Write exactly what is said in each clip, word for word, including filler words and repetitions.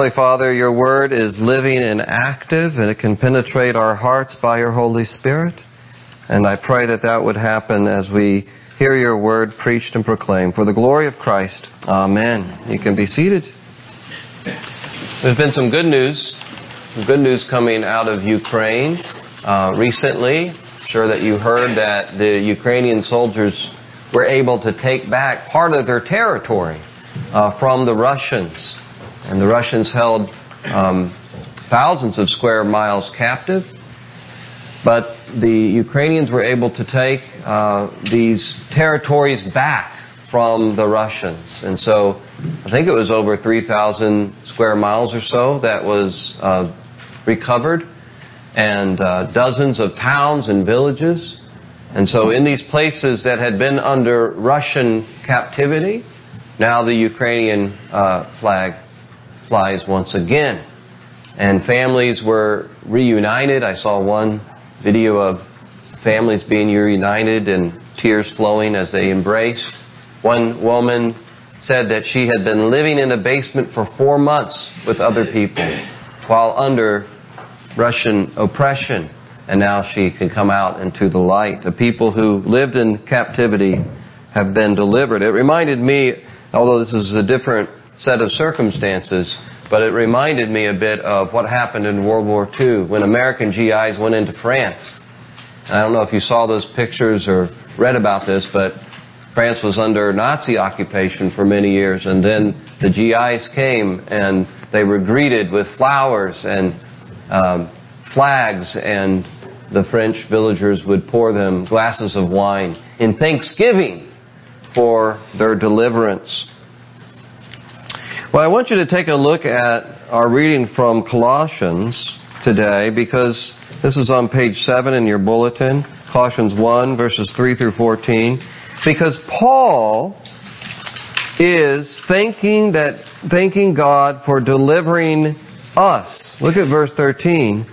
Heavenly Father, your word is living and active, and it can penetrate our hearts by your Holy Spirit. And I pray that that would happen as we hear your word preached and proclaimed. For the glory of Christ, amen. You can be seated. There's been some good news, some good news coming out of Ukraine uh, recently. I'm sure that you heard that the Ukrainian soldiers were able to take back part of their territory uh, from the Russians. And the Russians held um, thousands of square miles captive. But the Ukrainians were able to take uh, these territories back from the Russians. And so I think it was over three thousand square miles or so that was uh, recovered. And uh, dozens of towns and villages. And so in these places that had been under Russian captivity, now the Ukrainian uh, flag flies once again. And families were reunited. I saw one video of families being reunited and tears flowing as they embraced. One woman said that she had been living in a basement for four months with other people while under Russian oppression. And now she can come out into the light. The people who lived in captivity have been delivered. It reminded me, although this is a different set of circumstances, but it reminded me a bit of what happened in World War Two when American G Is went into France. And I don't know if you saw those pictures or read about this, but France was under Nazi occupation for many years. And then the G Is came and they were greeted with flowers and um, flags, and the French villagers would pour them glasses of wine in thanksgiving for their deliverance. Well, I want you to take a look at our reading from Colossians today, because this is on page seven in your bulletin, Colossians one, verses three through fourteen, because Paul is thanking that thanking God for delivering us. Look at verse thirteen.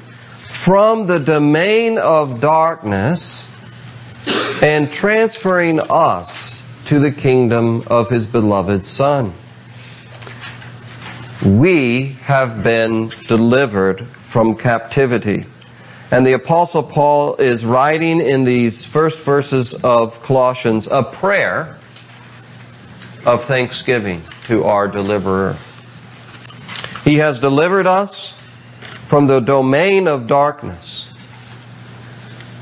From the domain of darkness and transferring us to the kingdom of His beloved Son. We have been delivered from captivity. And the Apostle Paul is writing in these first verses of Colossians a prayer of thanksgiving to our deliverer. He has delivered us from the domain of darkness.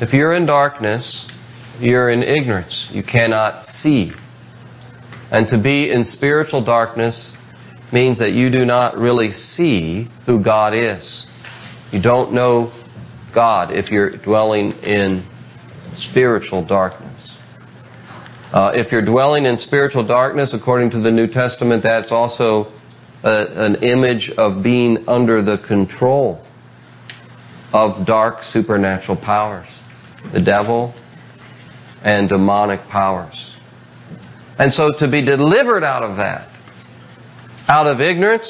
If you're in darkness, you're in ignorance. You cannot see. And to be in spiritual darkness means that you do not really see who God is. You don't know God if you're dwelling in spiritual darkness. Uh, if you're dwelling in spiritual darkness, according to the New Testament, that's also Uh, an image of being under the control of dark supernatural powers, the devil and demonic powers. And so to be delivered out of that, out of ignorance,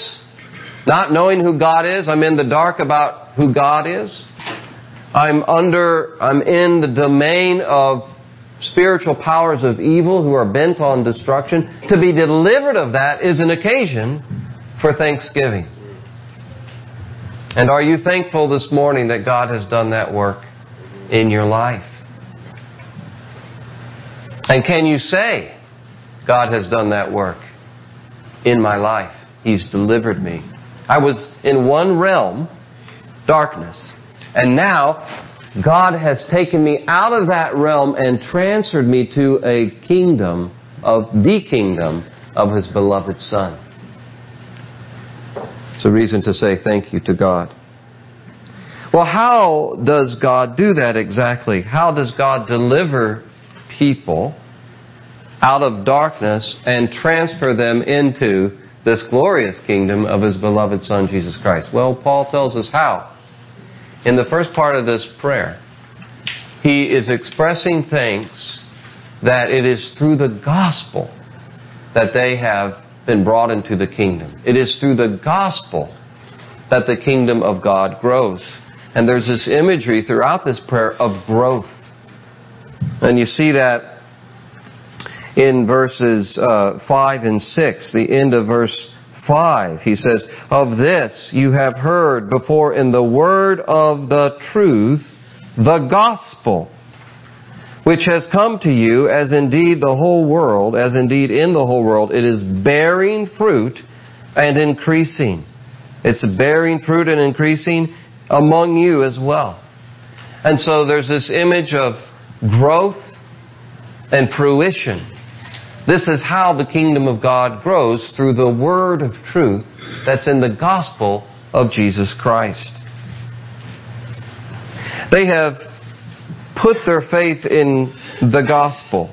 not knowing who God is, I'm in the dark about who God is, I'm under, I'm in the domain of spiritual powers of evil who are bent on destruction. To be delivered of that is an occasion for thanksgiving. And are you thankful this morning that God has done that work in your life? And can you say, God has done that work in my life? He's delivered me. I was in one realm, darkness, and now God has taken me out of that realm and transferred me to a kingdom of the kingdom of His beloved Son. It's a reason to say thank you to God. Well, how does God do that exactly? How does God deliver people out of darkness and transfer them into this glorious kingdom of His beloved Son, Jesus Christ? Well, Paul tells us how. In the first part of this prayer, he is expressing thanks that it is through the gospel that they have been brought into the kingdom. It is through the gospel that the kingdom of God grows. And there's this imagery throughout this prayer of growth. And you see that in verses uh, five and six, the end of verse five. He says, "Of this you have heard before in the word of the truth, the gospel, which has come to you, as indeed the whole world, as indeed in the whole world, it is bearing fruit and increasing." It's bearing fruit and increasing among you as well. And so there's this image of growth and fruition. This is how the kingdom of God grows, through the word of truth that's in the gospel of Jesus Christ. They have put their faith in the gospel.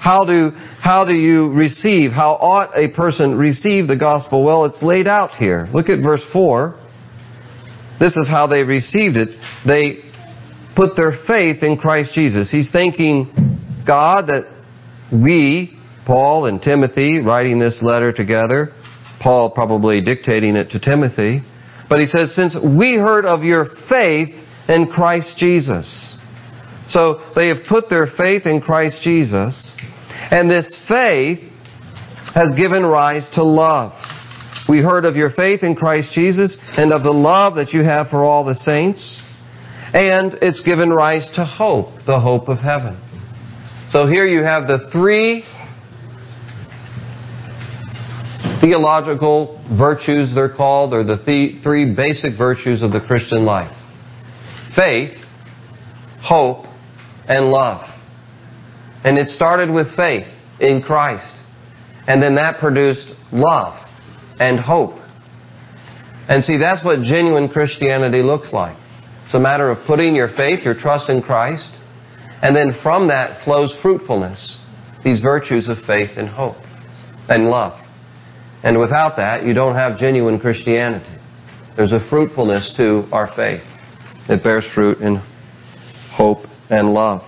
How do, how do you receive? How ought a person receive the gospel? Well, it's laid out here. Look at verse four. This is how they received it. They put their faith in Christ Jesus. He's thanking God that we, Paul and Timothy, writing this letter together, Paul probably dictating it to Timothy, but he says, "Since we heard of your faith in Christ Jesus." So they have put their faith in Christ Jesus, and this faith has given rise to love. We heard of your faith in Christ Jesus and of the love that you have for all the saints, and it's given rise to hope, the hope of heaven. So here you have the three theological virtues, they're called, or the three basic virtues of the Christian life: faith, hope, and love. And it started with faith in Christ. And then that produced love and hope. And see, that's what genuine Christianity looks like. It's a matter of putting your faith, your trust in Christ, and then from that flows fruitfulness, these virtues of faith and hope and love. And without that, you don't have genuine Christianity. There's a fruitfulness to our faith. It bears fruit in hope and love.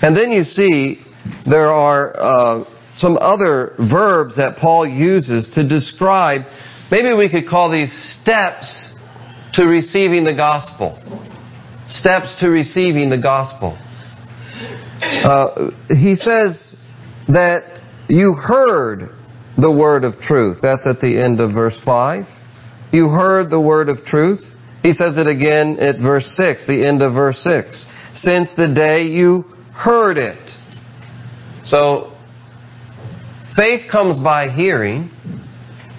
And then you see there are uh, some other verbs that Paul uses to describe, maybe we could call these steps to receiving the gospel. Steps to receiving the gospel. Uh, he says that you heard the word of truth. That's at the end of verse five. You heard the word of truth. He says it again at verse six, the end of verse six. Since the day you heard it. So, faith comes by hearing,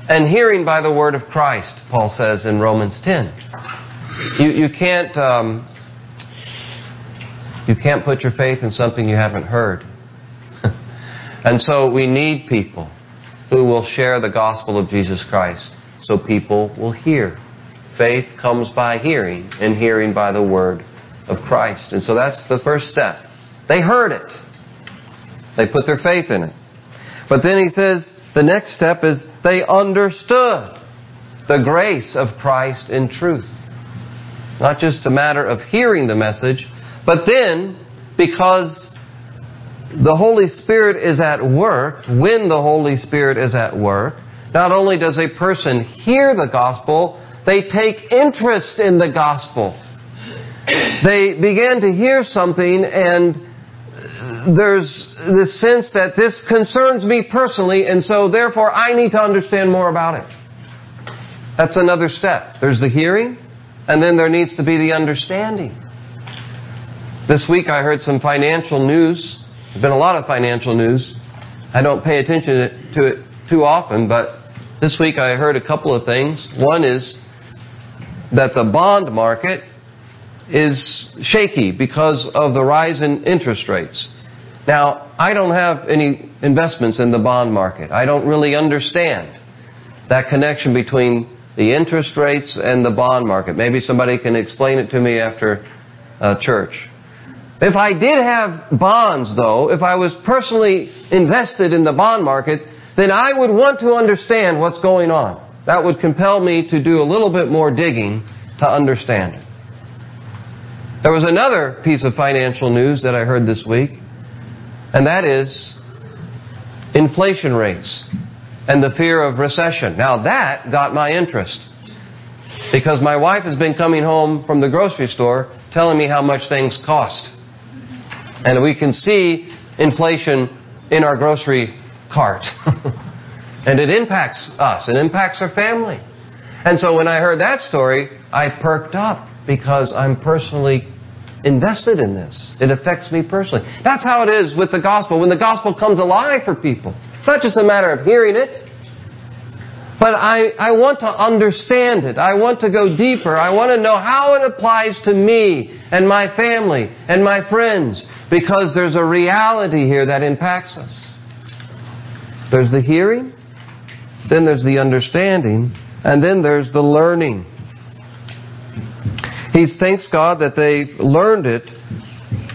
and hearing by the word of Christ, Paul says in Romans ten. You, you can't um, you can't put your faith in something you haven't heard. And so we need people who will share the gospel of Jesus Christ so people will hear. Faith comes by hearing, and hearing by the word of Christ. And so that's the first step. They heard it. They put their faith in it. But then he says the next step is they understood the grace of Christ in truth. Not just a matter of hearing the message, but then because the Holy Spirit is at work, when the Holy Spirit is at work, not only does a person hear the gospel, they take interest in the gospel. They began to hear something, and there's this sense that this concerns me personally, and so therefore I need to understand more about it. That's another step. There's the hearing, and then there needs to be the understanding. This week I heard some financial news. There's been a lot of financial news. I don't pay attention to it too often, but this week I heard a couple of things. One is that the bond market is shaky because of the rise in interest rates. Now, I don't have any investments in the bond market. I don't really understand that connection between the interest rates and the bond market. Maybe somebody can explain it to me after uh, church. If I did have bonds, though, if I was personally invested in the bond market, then I would want to understand what's going on. That would compel me to do a little bit more digging to understand it. There was another piece of financial news that I heard this week, and that is inflation rates and the fear of recession. Now that got my interest, because my wife has been coming home from the grocery store telling me how much things cost. And we can see inflation in our grocery cart. And it impacts us. It impacts our family. And so when I heard that story, I perked up because I'm personally invested in this. It affects me personally. That's how it is with the gospel. When the gospel comes alive for people, it's not just a matter of hearing it, but I, I want to understand it. I want to go deeper. I want to know how it applies to me and my family and my friends, because there's a reality here that impacts us. There's the hearing, then there's the understanding, and then there's the learning. He thanks God that they learned it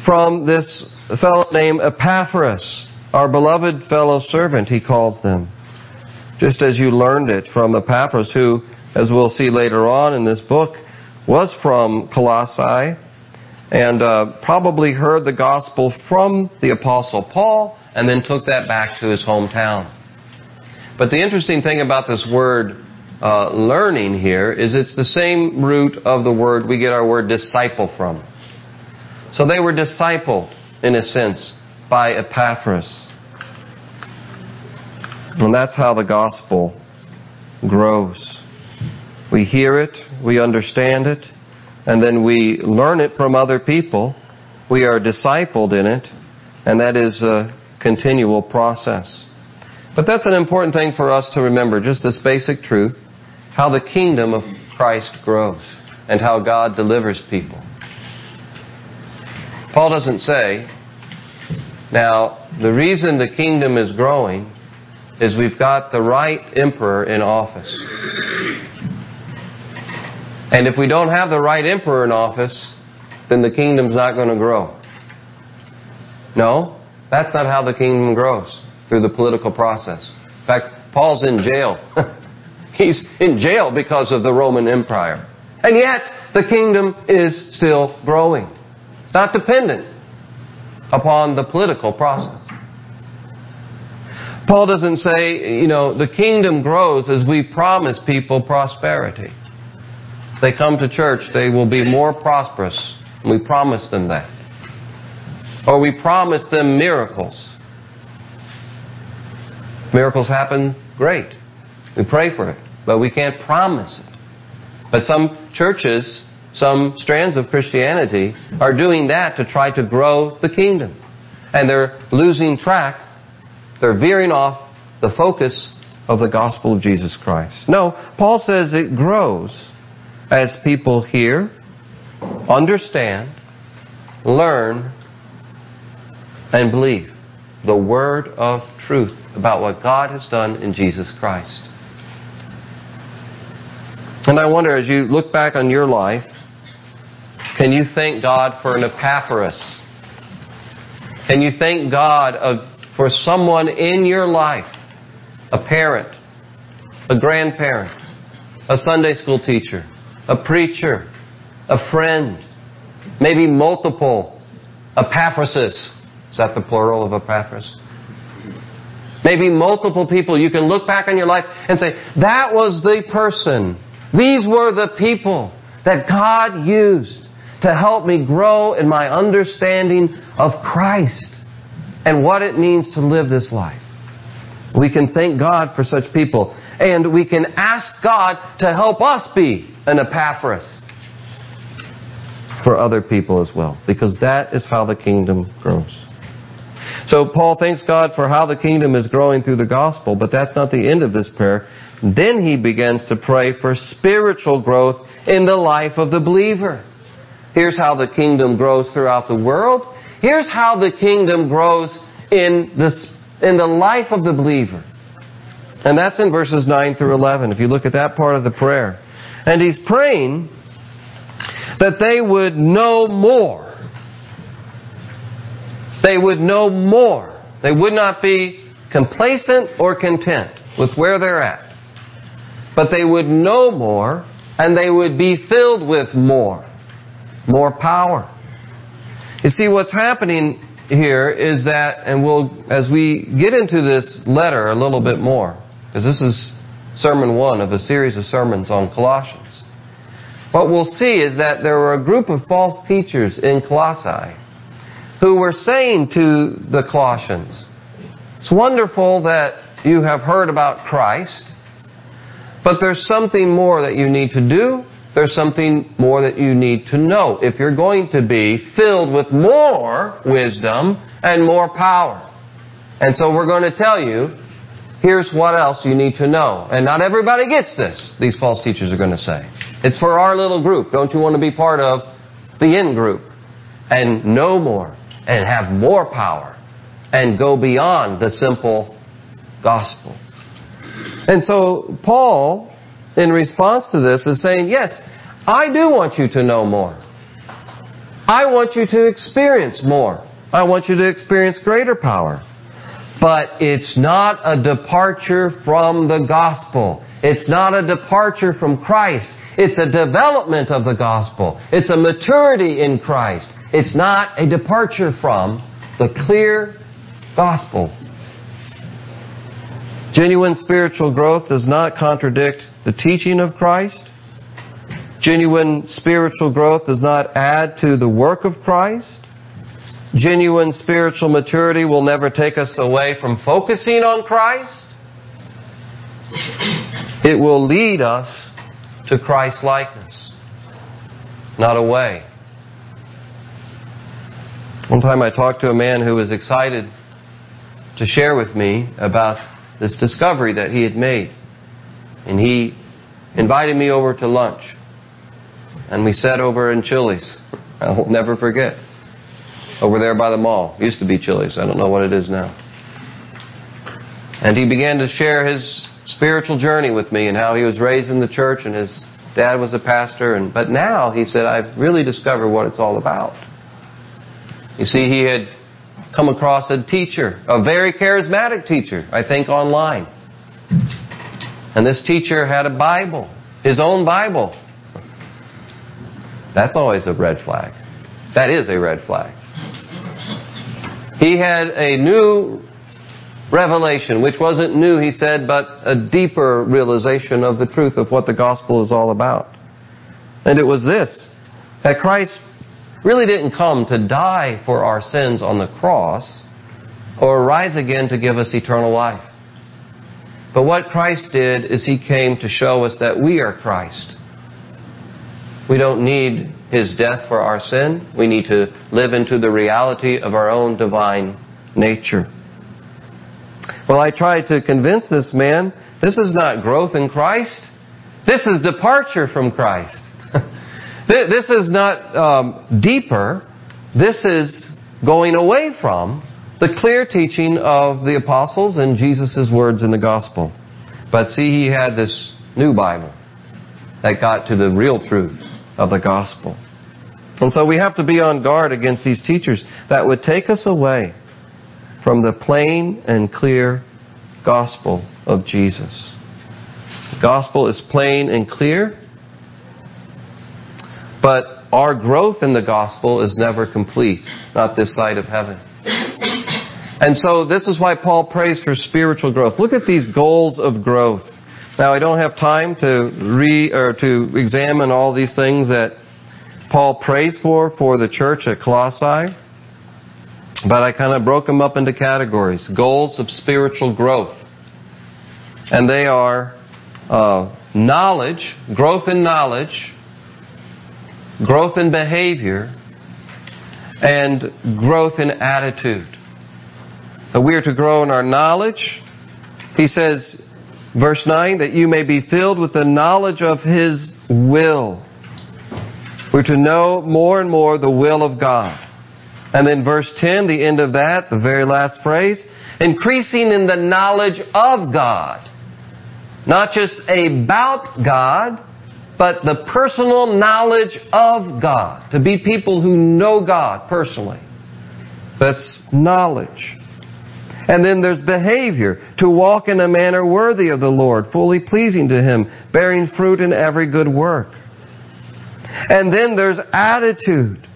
from this fellow named Epaphras, our beloved fellow servant, he calls them. Just as you learned it from Epaphras, who, as we'll see later on in this book, was from Colossae and uh, probably heard the gospel from the Apostle Paul and then took that back to his hometown. But the interesting thing about this word uh, learning here is it's the same root of the word we get our word disciple from. So they were discipled, in a sense, by Epaphras. And that's how the gospel grows. We hear it, we understand it, and then we learn it from other people. We are discipled in it, and that is a continual process. But that's an important thing for us to remember, just this basic truth, how the kingdom of Christ grows and how God delivers people. Paul doesn't say, now, the reason the kingdom is growing is we've got the right emperor in office. And if we don't have the right emperor in office, then the kingdom's not going to grow. No, that's not how the kingdom grows, through the political process. In fact, Paul's in jail. He's in jail because of the Roman Empire. And yet, the kingdom is still growing. It's not dependent upon the political process. Paul doesn't say, you know, the kingdom grows as we promise people prosperity. They come to church, they will be more prosperous. We promise them that. Or we promise them miracles. Miracles happen, great. We pray for it, but we can't promise it. But some churches, some strands of Christianity are doing that to try to grow the kingdom. And they're losing track. They're veering off the focus of the gospel of Jesus Christ. No, Paul says it grows as people hear, understand, learn, and believe the word of truth about what God has done in Jesus Christ. And I wonder, as you look back on your life, can you thank God for an Epaphras? Can you thank God of for someone in your life, a parent, a grandparent, a Sunday school teacher, a preacher, a friend, maybe multiple Epaphrases. Is that the plural of Epaphras? Maybe multiple people. You can look back on your life and say, that was the person. These were the people that God used to help me grow in my understanding of Christ and what it means to live this life. We can thank God for such people. And we can ask God to help us be an Epaphras for other people as well, because that is how the kingdom grows. So Paul thanks God for how the kingdom is growing through the gospel, but that's not the end of this prayer. Then he begins to pray for spiritual growth in the life of the believer. Here's how the kingdom grows throughout the world. Here's how the kingdom grows in this, in the life of the believer. And that's in verses nine through eleven, if you look at that part of the prayer. And he's praying that they would know more. They would know more. They would not be complacent or content with where they're at. But they would know more, and they would be filled with more. More power. You see, what's happening here is that, and we'll, as we get into this letter a little bit more, because this is sermon one of a series of sermons on Colossians, what we'll see is that there were a group of false teachers in Colossae who were saying to the Colossians, it's wonderful that you have heard about Christ, but there's something more that you need to do. There's something more that you need to know if you're going to be filled with more wisdom and more power. And so we're going to tell you, here's what else you need to know. And not everybody gets this, these false teachers are going to say. It's for our little group. Don't you want to be part of the in-group and know more and have more power and go beyond the simple gospel? And so Paul, in response to this, is saying, yes, I do want you to know more. I want you to experience more. I want you to experience greater power. But it's not a departure from the gospel. It's not a departure from Christ. It's a development of the gospel. It's a maturity in Christ. It's not a departure from the clear gospel. Genuine spiritual growth does not contradict the teaching of Christ. Genuine spiritual growth does not add to the work of Christ. Genuine spiritual maturity will never take us away from focusing on Christ. It will lead us to Christ-likeness, not away. One time I talked to a man who was excited to share with me about this discovery that he had made. And he invited me over to lunch. And we sat over in Chili's. I'll never forget. Over there by the mall. It used to be Chili's. I don't know what it is now. And he began to share his spiritual journey with me and how he was raised in the church and his dad was a pastor. And but now, he said, I've really discovered what it's all about. You see, he had come across a teacher, a very charismatic teacher, I think online. And this teacher had a Bible, his own Bible. That's always a red flag. That is a red flag. He had a new revelation, which wasn't new, he said, but a deeper realization of the truth of what the gospel is all about. And it was this, that Christ really didn't come to die for our sins on the cross or rise again to give us eternal life. But what Christ did is He came to show us that we are Christ. We don't need His death for our sin. We need to live into the reality of our own divine nature. Well, I tried to convince this man, this is not growth in Christ. This is departure from Christ. This is not um, deeper. This is going away from the clear teaching of the apostles and Jesus' words in the gospel. But see, he had this new Bible that got to the real truth of the gospel. And so we have to be on guard against these teachers that would take us away from the plain and clear gospel of Jesus. The gospel is plain and clear, but our growth in the gospel is never complete, not this side of heaven. And so this is why Paul prays for spiritual growth. Look at these goals of growth. Now, I don't have time to re or to examine all these things that Paul prays for for the church at Colossae, but I kind of broke them up into categories. Goals of spiritual growth. And they are uh, knowledge, growth in knowledge, growth in behavior, and growth in attitude. So we are to grow in our knowledge. He says, verse nine, that you may be filled with the knowledge of His will. We're to know more and more the will of God. And then verse ten, the end of that, the very last phrase, increasing in the knowledge of God. Not just about God, but the personal knowledge of God. To be people who know God personally. That's knowledge. And then there's behavior, to walk in a manner worthy of the Lord, fully pleasing to Him, bearing fruit in every good work. And then there's attitude,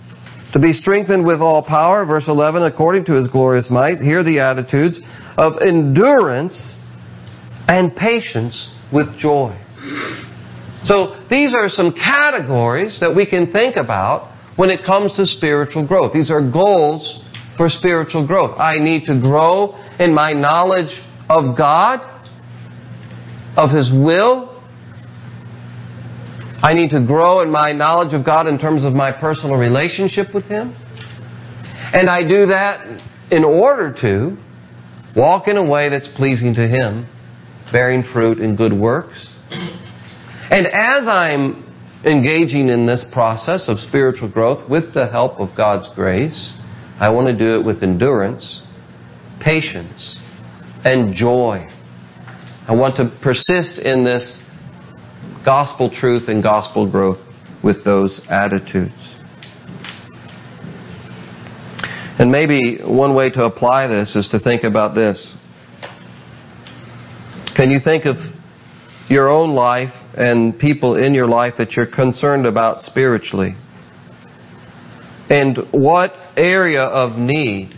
to be strengthened with all power, verse eleven, according to His glorious might. Here are the attitudes of endurance and patience with joy. So these are some categories that we can think about when it comes to spiritual growth. These are goals for spiritual growth. I need to grow in my knowledge of God, of His will. I need to grow in my knowledge of God in terms of my personal relationship with Him. And I do that in order to walk in a way that's pleasing to Him, bearing fruit in good works. And as I'm engaging in this process of spiritual growth with the help of God's grace, I want to do it with endurance, patience, and joy. I want to persist in this gospel truth and gospel growth with those attitudes. And maybe one way to apply this is to think about this. Can you think of your own life and people in your life that you're concerned about spiritually? And what area of need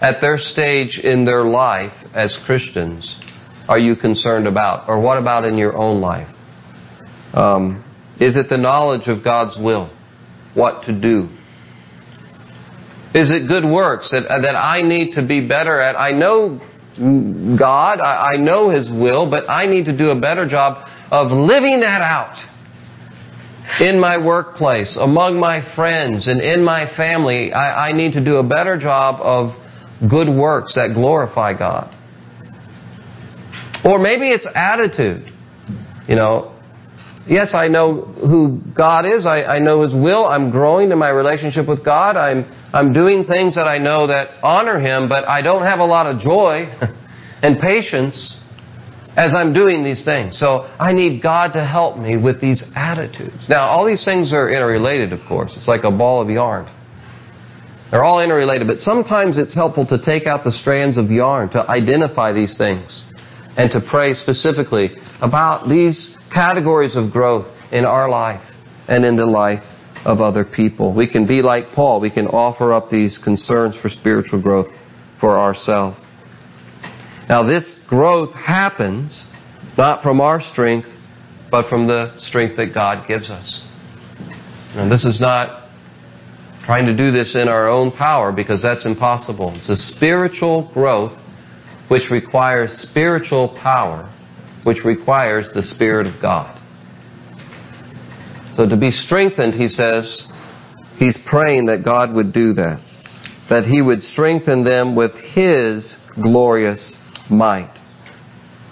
at their stage in their life as Christians are you concerned about? Or what about in your own life? Um, is it the knowledge of God's will? What to do? Is it good works that, that I need to be better at? I know God, I, I know His will, but I need to do a better job of living that out in my workplace, among my friends, and in my family. I, I need to do a better job of good works that glorify God. Or maybe it's attitude. You know, yes, I know who God is. I, I know His will. I'm growing in my relationship with God. I'm I'm doing things that I know that honor Him, but I don't have a lot of joy and patience as I'm doing these things. So I need God to help me with these attitudes. Now, all these things are interrelated, of course. It's like a ball of yarn. They're all interrelated, but sometimes it's helpful to take out the strands of yarn, to identify these things, and to pray specifically about these categories of growth in our life and in the life of other people. We can be like Paul. We can offer up these concerns for spiritual growth for ourselves. Now, this growth happens not from our strength, but from the strength that God gives us. And this is not trying to do this in our own power, because that's impossible. It's a spiritual growth which requires spiritual power, which requires the Spirit of God. So to be strengthened, he says, he's praying that God would do that, that He would strengthen them with His glorious might.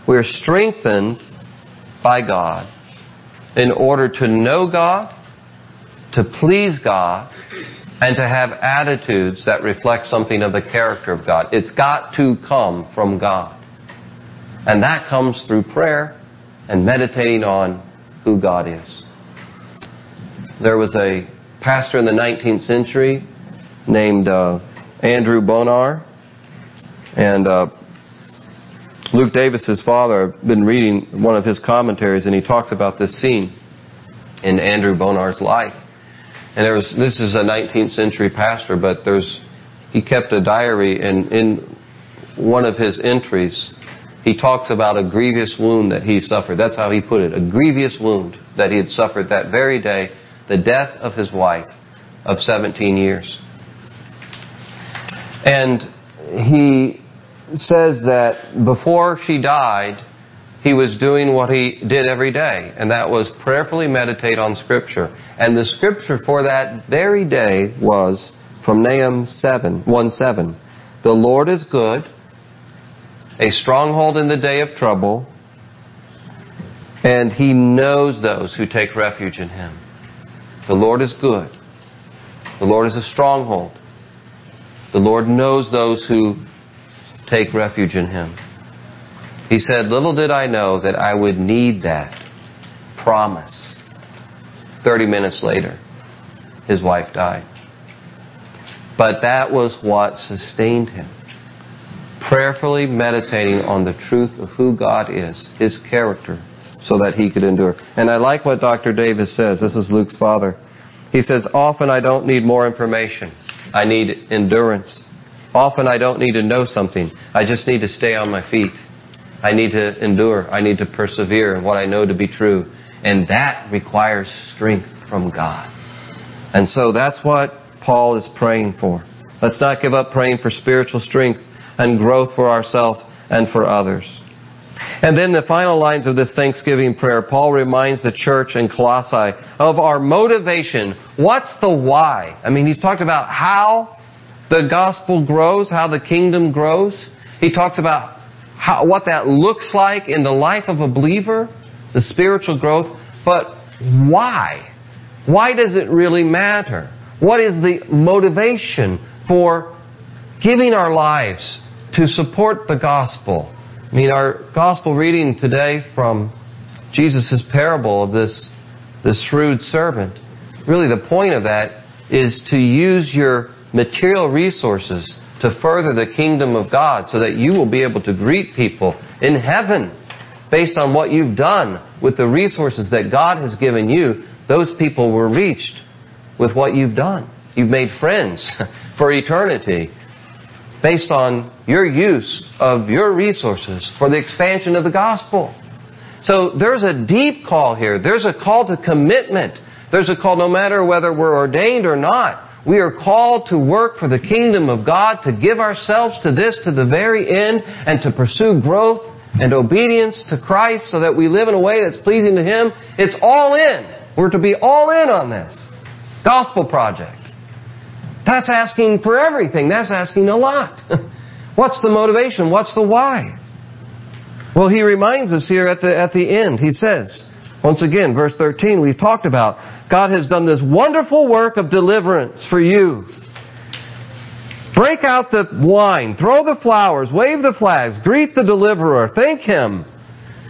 We're strengthened by God in order to know God, to please God, and to have attitudes that reflect something of the character of God. It's got to come from God. And that comes through prayer and meditating on who God is. There was a pastor in the nineteenth century named uh, Andrew Bonar. And uh, Luke Davis's father, I've been reading one of his commentaries, and he talks about this scene in Andrew Bonar's life. And there was, this is a nineteenth century pastor, but there's he kept a diary, and in one of his entries, he talks about a grievous wound that he suffered. That's how he put it. A grievous wound that he had suffered that very day, the death of his wife of seventeen years. And he says that before she died, he was doing what he did every day, and that was prayerfully meditate on Scripture. And the Scripture for that very day was from Nahum one seven. The Lord is good, a stronghold in the day of trouble, and He knows those who take refuge in Him. The Lord is good. The Lord is a stronghold. The Lord knows those who take refuge in Him. He said, little did I know that I would need that promise. Thirty minutes later, his wife died. But that was what sustained him. Prayerfully meditating on the truth of who God is, His character, so that he could endure. And I like what Doctor Davis says. This is Luke's father. He says, often I don't need more information. I need endurance. Often I don't need to know something. I just need to stay on my feet. I need to endure. I need to persevere in what I know to be true. And that requires strength from God. And so that's what Paul is praying for. Let's not give up praying for spiritual strength and growth for ourselves and for others. And then the final lines of this Thanksgiving prayer, Paul reminds the church in Colossae of our motivation. What's the why? I mean, he's talked about how the gospel grows, how the kingdom grows. He talks about how, what that looks like in the life of a believer, the spiritual growth. But why? Why does it really matter? What is the motivation for giving our lives to support the gospel? I mean, our gospel reading today from Jesus' parable of this, this shrewd servant, really the point of that is to use your material resources to further the kingdom of God so that you will be able to greet people in heaven based on what you've done with the resources that God has given you. Those people were reached with what you've done. You've made friends for eternity based on your use of your resources for the expansion of the gospel. So there's a deep call here. There's a call to commitment. There's a call no matter whether we're ordained or not. We are called to work for the kingdom of God, to give ourselves to this to the very end, and to pursue growth and obedience to Christ so that we live in a way that's pleasing to Him. It's all in. We're to be all in on this gospel project. That's asking for everything. That's asking a lot. What's the motivation? What's the why? Well, he reminds us here at the at the end. He says, once again, verse thirteen, we've talked about, God has done this wonderful work of deliverance for you. Break out the wine, throw the flowers, wave the flags, greet the deliverer, thank Him.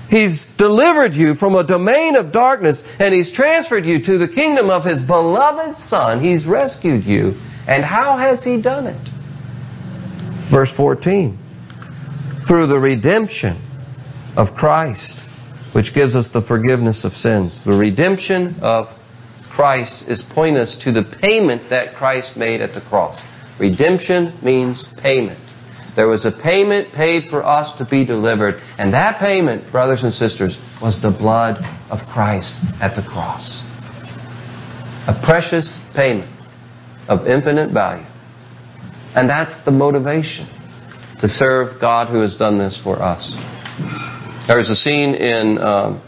He's delivered you from a domain of darkness, and He's transferred you to the kingdom of His beloved Son. He's rescued you. And how has He done it? Verse fourteen. Through the redemption of Christ, which gives us the forgiveness of sins. The redemption of Christ is pointing us to the payment that Christ made at the cross. Redemption means payment. There was a payment paid for us to be delivered. And that payment, brothers and sisters, was the blood of Christ at the cross. A precious payment of infinite value. And that's the motivation to serve God who has done this for us. There was a scene in um,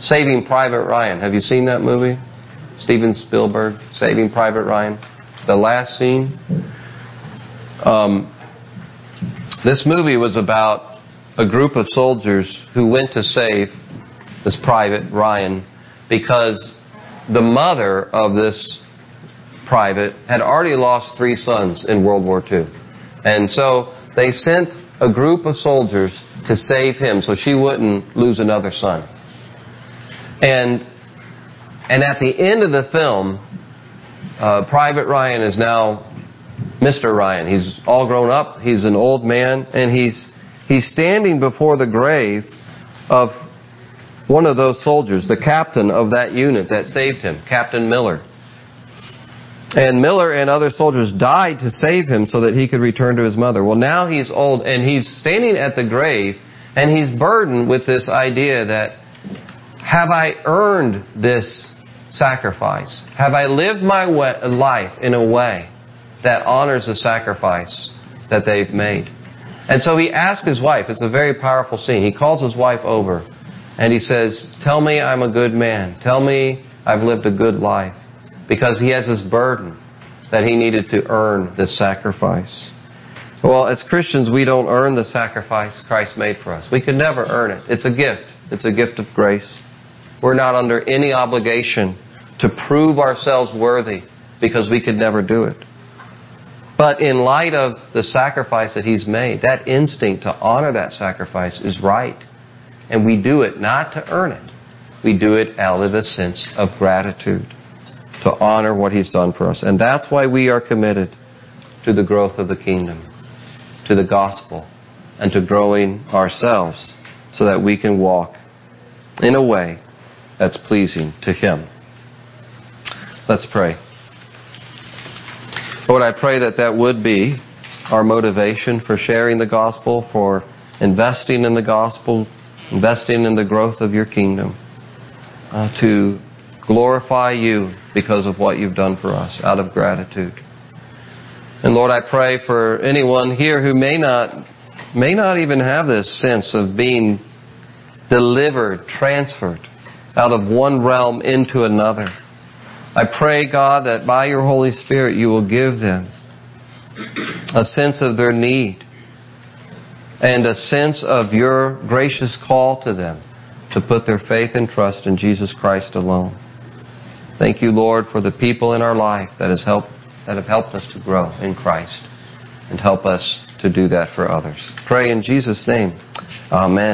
Saving Private Ryan. Have you seen that movie? Steven Spielberg, Saving Private Ryan. The last scene. Um, this movie was about a group of soldiers who went to save this Private Ryan because the mother of this private had already lost three sons in World War Two. And so they sent a group of soldiers to save him so she wouldn't lose another son. And and at the end of the film, uh, Private Ryan is now Mister Ryan. He's all grown up. He's an old man. And he's he's standing before the grave of one of those soldiers, the captain of that unit that saved him, Captain Miller. And Miller and other soldiers died to save him so that he could return to his mother. Well, now he's old and he's standing at the grave and he's burdened with this idea that, have I earned this sacrifice? Have I lived my way, life in a way that honors the sacrifice that they've made? And so he asks his wife, it's a very powerful scene, he calls his wife over and he says, tell me I'm a good man. Tell me I've lived a good life. Because he has this burden that he needed to earn this sacrifice. Well, as Christians, we don't earn the sacrifice Christ made for us. We could never earn it. It's a gift. It's a gift of grace. We're not under any obligation to prove ourselves worthy because we could never do it. But in light of the sacrifice that He's made, that instinct to honor that sacrifice is right. And we do it not to earn it. We do it out of a sense of gratitude, to honor what He's done for us. And that's why we are committed to the growth of the kingdom, to the gospel, and to growing ourselves so that we can walk in a way that's pleasing to Him. Let's pray. Lord, I pray that that would be our motivation for sharing the gospel, for investing in the gospel, investing in the growth of Your kingdom, uh, to glorify You because of what You've done for us out of gratitude. And Lord, I pray for anyone here who may not may not even have this sense of being delivered, transferred out of one realm into another. I pray, God, that by your Holy Spirit you will give them a sense of their need and a sense of your gracious call to them to put their faith and trust in Jesus Christ alone. Thank you, Lord, for the people in our life that has helped, that have helped us to grow in Christ, and help us to do that for others. Pray in Jesus' name. Amen.